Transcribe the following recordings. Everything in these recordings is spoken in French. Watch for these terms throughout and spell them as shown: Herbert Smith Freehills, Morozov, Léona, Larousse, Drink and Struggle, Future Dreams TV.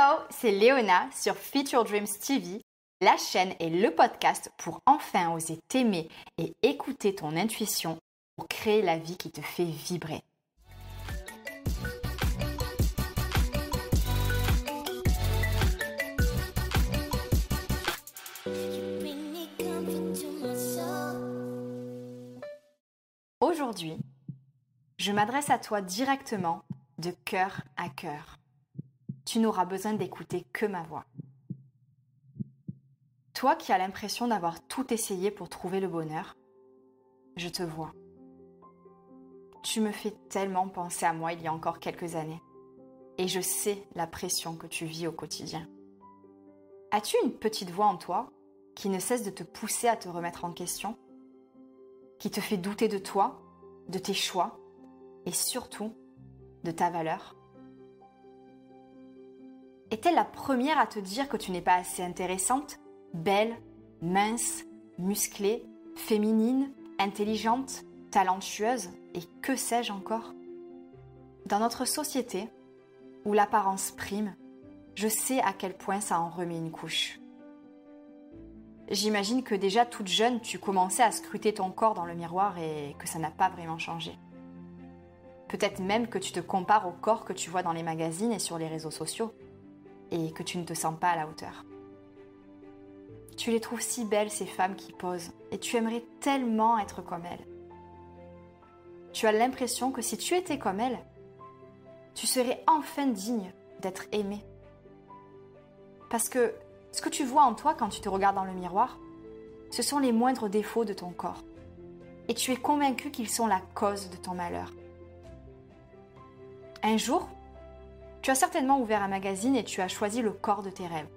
Hello, c'est Léona sur Future Dreams TV, la chaîne et le podcast pour enfin oser t'aimer et écouter ton intuition pour créer la vie qui te fait vibrer. Aujourd'hui, je m'adresse à toi directement de cœur à cœur. Tu n'auras besoin d'écouter que ma voix. Toi qui as l'impression d'avoir tout essayé pour trouver le bonheur, je te vois. Tu me fais tellement penser à moi il y a encore quelques années. Et je sais la pression que tu vis au quotidien. As-tu une petite voix en toi qui ne cesse de te pousser à te remettre en question, qui te fait douter de toi, de tes choix et surtout de ta valeur ? Est-elle la première à te dire que tu n'es pas assez intéressante, belle, mince, musclée, féminine, intelligente, talentueuse et que sais-je encore? Dans notre société, où l'apparence prime, je sais à quel point ça en remet une couche. J'imagine que déjà toute jeune, tu commençais à scruter ton corps dans le miroir et que ça n'a pas vraiment changé. Peut-être même que tu te compares au corps que tu vois dans les magazines et sur les réseaux sociaux. Et que tu ne te sens pas à la hauteur. Tu les trouves si belles, ces femmes qui posent, et tu aimerais tellement être comme elles. Tu as l'impression que si tu étais comme elles, tu serais enfin digne d'être aimée. Parce que ce que tu vois en toi quand tu te regardes dans le miroir, ce sont les moindres défauts de ton corps, et tu es convaincue qu'ils sont la cause de ton malheur. Un jour, tu as certainement ouvert un magazine et tu as choisi le corps de tes rêves,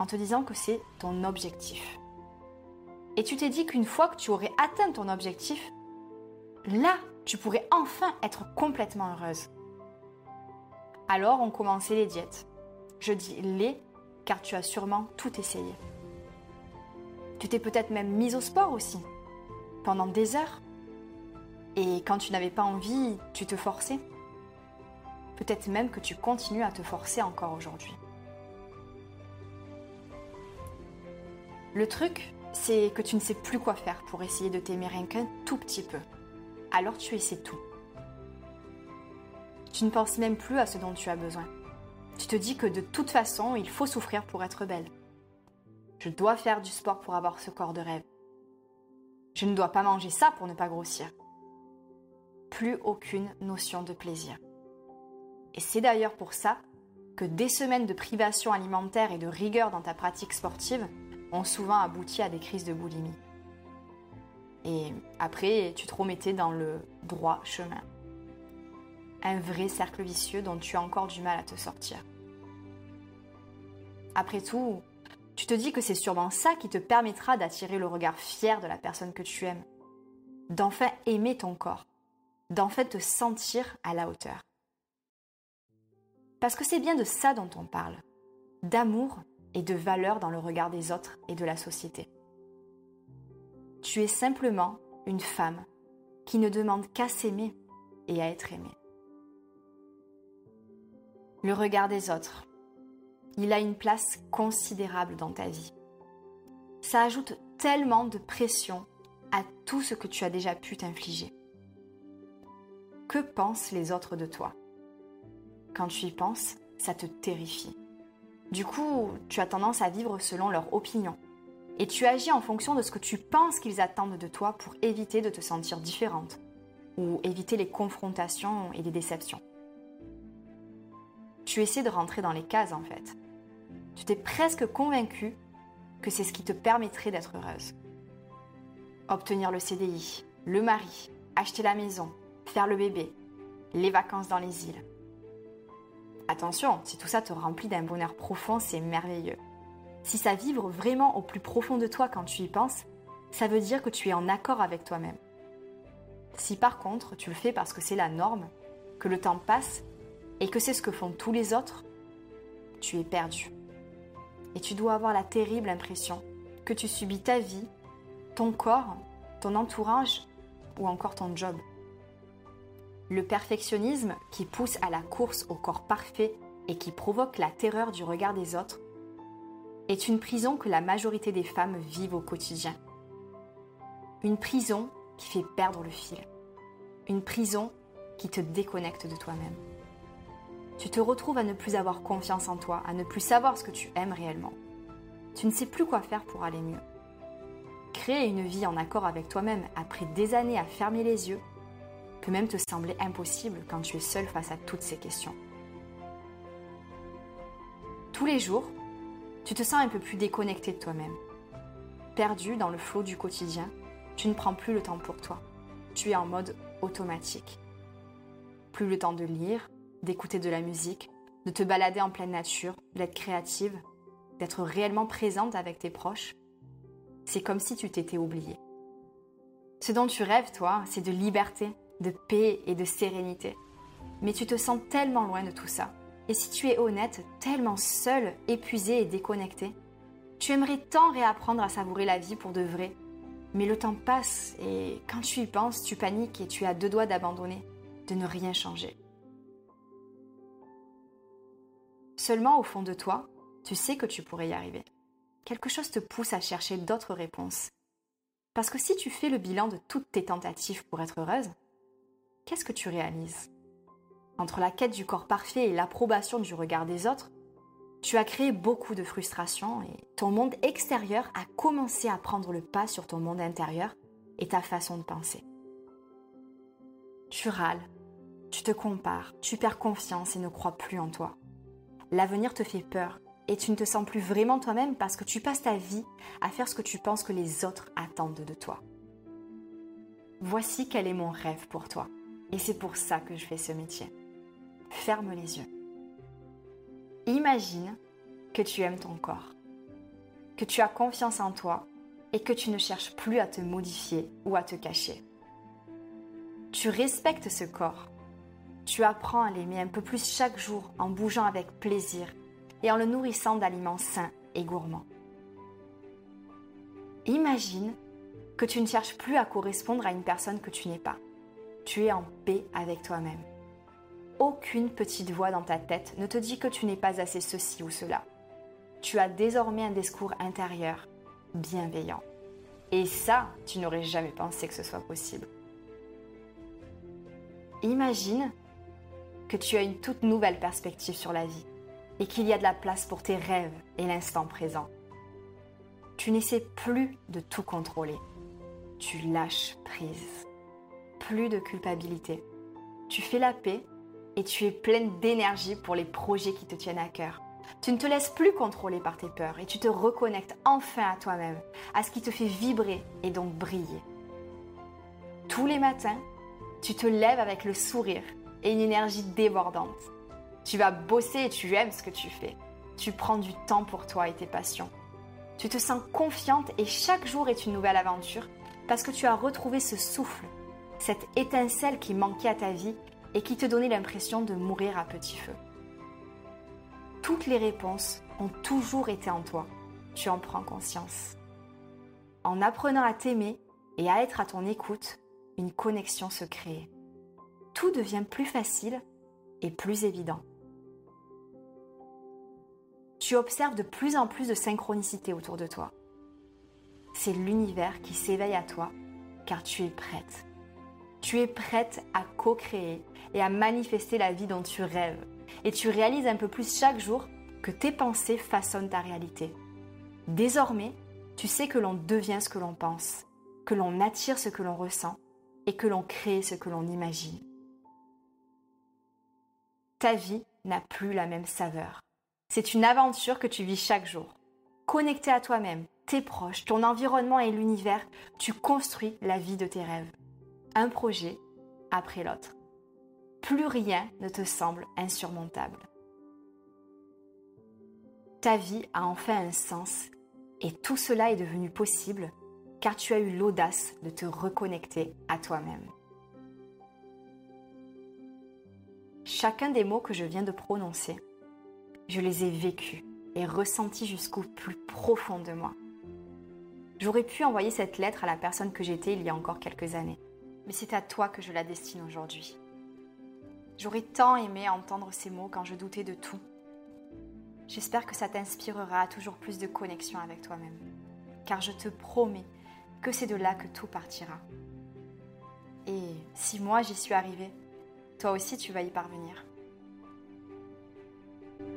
en te disant que c'est ton objectif. Et tu t'es dit qu'une fois que tu aurais atteint ton objectif, là, tu pourrais enfin être complètement heureuse. Alors ont commencé les diètes. Je dis « les » car tu as sûrement tout essayé. Tu t'es peut-être même mise au sport aussi, pendant des heures. Et quand tu n'avais pas envie, tu te forçais. Peut-être même que tu continues à te forcer encore aujourd'hui. Le truc, c'est que tu ne sais plus quoi faire pour essayer de t'aimer rien qu'un tout petit peu. Alors tu essaies tout. Tu ne penses même plus à ce dont tu as besoin. Tu te dis que de toute façon, il faut souffrir pour être belle. Je dois faire du sport pour avoir ce corps de rêve. Je ne dois pas manger ça pour ne pas grossir. Plus aucune notion de plaisir. Et c'est d'ailleurs pour ça que des semaines de privation alimentaire et de rigueur dans ta pratique sportive ont souvent abouti à des crises de boulimie. Et après, tu te remettais dans le droit chemin. Un vrai cercle vicieux dont tu as encore du mal à te sortir. Après tout, tu te dis que c'est sûrement ça qui te permettra d'attirer le regard fier de la personne que tu aimes, d'enfin aimer ton corps, d'enfin te sentir à la hauteur. Parce que c'est bien de ça dont on parle, d'amour et de valeur dans le regard des autres et de la société. Tu es simplement une femme qui ne demande qu'à s'aimer et à être aimée. Le regard des autres, il a une place considérable dans ta vie. Ça ajoute tellement de pression à tout ce que tu as déjà pu t'infliger. Que pensent les autres de toi ? Quand tu y penses, ça te terrifie. Du coup, tu as tendance à vivre selon leur opinion. Et tu agis en fonction de ce que tu penses qu'ils attendent de toi pour éviter de te sentir différente ou éviter les confrontations et les déceptions. Tu essaies de rentrer dans les cases en fait. Tu t'es presque convaincue que c'est ce qui te permettrait d'être heureuse. Obtenir le CDI, le mari, acheter la maison, faire le bébé, les vacances dans les îles. Attention, si tout ça te remplit d'un bonheur profond, c'est merveilleux. Si ça vibre vraiment au plus profond de toi quand tu y penses, ça veut dire que tu es en accord avec toi-même. Si par contre, tu le fais parce que c'est la norme, que le temps passe et que c'est ce que font tous les autres, tu es perdu. Et tu dois avoir la terrible impression que tu subis ta vie, ton corps, ton entourage ou encore ton job. Le perfectionnisme qui pousse à la course au corps parfait et qui provoque la terreur du regard des autres, est une prison que la majorité des femmes vivent au quotidien. Une prison qui fait perdre le fil. Une prison qui te déconnecte de toi-même. Tu te retrouves à ne plus avoir confiance en toi, à ne plus savoir ce que tu aimes réellement. Tu ne sais plus quoi faire pour aller mieux. Créer une vie en accord avec toi-même après des années à fermer les yeux peut même te sembler impossible quand tu es seul face à toutes ces questions. Tous les jours, tu te sens un peu plus déconnecté de toi-même. Perdu dans le flot du quotidien, tu ne prends plus le temps pour toi. Tu es en mode automatique. Plus le temps de lire, d'écouter de la musique, de te balader en pleine nature, d'être créative, d'être réellement présente avec tes proches. C'est comme si tu t'étais oubliée. Ce dont tu rêves, toi, c'est de liberté, de paix et de sérénité. Mais tu te sens tellement loin de tout ça. Et si tu es honnête, tellement seule, épuisée et déconnectée, tu aimerais tant réapprendre à savourer la vie pour de vrai. Mais le temps passe et quand tu y penses, tu paniques et tu as deux doigts d'abandonner, de ne rien changer. Seulement, au fond de toi, tu sais que tu pourrais y arriver. Quelque chose te pousse à chercher d'autres réponses. Parce que si tu fais le bilan de toutes tes tentatives pour être heureuse, qu'est-ce que tu réalises ? Entre la quête du corps parfait et l'approbation du regard des autres, tu as créé beaucoup de frustration et ton monde extérieur a commencé à prendre le pas sur ton monde intérieur et ta façon de penser. Tu râles, tu te compares, tu perds confiance et ne crois plus en toi. L'avenir te fait peur. Et tu ne te sens plus vraiment toi-même parce que tu passes ta vie à faire ce que tu penses que les autres attendent de toi. Voici quel est mon rêve pour toi. Et c'est pour ça que je fais ce métier. Ferme les yeux. Imagine que tu aimes ton corps, que tu as confiance en toi et que tu ne cherches plus à te modifier ou à te cacher. Tu respectes ce corps. Tu apprends à l'aimer un peu plus chaque jour en bougeant avec plaisir et en le nourrissant d'aliments sains et gourmands. Imagine que tu ne cherches plus à correspondre à une personne que tu n'es pas. Tu es en paix avec toi-même. Aucune petite voix dans ta tête ne te dit que tu n'es pas assez ceci ou cela. Tu as désormais un discours intérieur bienveillant. Et ça, tu n'aurais jamais pensé que ce soit possible. Imagine que tu as une toute nouvelle perspective sur la vie. Et qu'il y a de la place pour tes rêves et l'instant présent. Tu n'essaies plus de tout contrôler. Tu lâches prise. Plus de culpabilité. Tu fais la paix et tu es pleine d'énergie pour les projets qui te tiennent à cœur. Tu ne te laisses plus contrôler par tes peurs et tu te reconnectes enfin à toi-même, à ce qui te fait vibrer et donc briller. Tous les matins, tu te lèves avec le sourire et une énergie débordante. Tu vas bosser et tu aimes ce que tu fais. Tu prends du temps pour toi et tes passions. Tu te sens confiante et chaque jour est une nouvelle aventure parce que tu as retrouvé ce souffle, cette étincelle qui manquait à ta vie et qui te donnait l'impression de mourir à petit feu. Toutes les réponses ont toujours été en toi. Tu en prends conscience. En apprenant à t'aimer et à être à ton écoute, une connexion se crée. Tout devient plus facile et plus évident. Tu observes de plus en plus de synchronicité autour de toi. C'est l'univers qui s'éveille à toi car tu es prête. Tu es prête à co-créer et à manifester la vie dont tu rêves. Et tu réalises un peu plus chaque jour que tes pensées façonnent ta réalité. Désormais, tu sais que l'on devient ce que l'on pense, que l'on attire ce que l'on ressent et que l'on crée ce que l'on imagine. Ta vie n'a plus la même saveur. C'est une aventure que tu vis chaque jour. Connecté à toi-même, tes proches, ton environnement et l'univers, tu construis la vie de tes rêves. Un projet après l'autre. Plus rien ne te semble insurmontable. Ta vie a enfin un sens et tout cela est devenu possible car tu as eu l'audace de te reconnecter à toi-même. Chacun des mots que je viens de prononcer, je les ai vécus et ressentis jusqu'au plus profond de moi. J'aurais pu envoyer cette lettre à la personne que j'étais il y a encore quelques années, mais c'est à toi que je la destine aujourd'hui. J'aurais tant aimé entendre ces mots quand je doutais de tout J'espère que ça t'inspirera à toujours plus de connexion avec toi-même. Car je te promets que c'est de là que tout partira. Et si moi j'y suis arrivée, toi aussi tu vas y parvenir.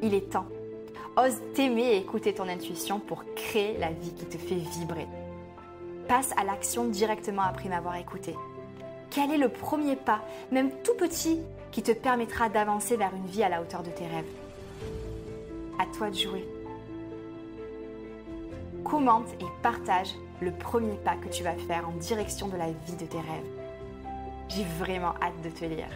Il est temps. Ose t'aimer et écouter ton intuition pour créer la vie qui te fait vibrer. Passe à l'action directement après m'avoir écouté. Quel est le premier pas, même tout petit, qui te permettra d'avancer vers une vie à la hauteur de tes rêves? À toi de jouer. Commente et partage le premier pas que tu vas faire en direction de la vie de tes rêves. J'ai vraiment hâte de te lire.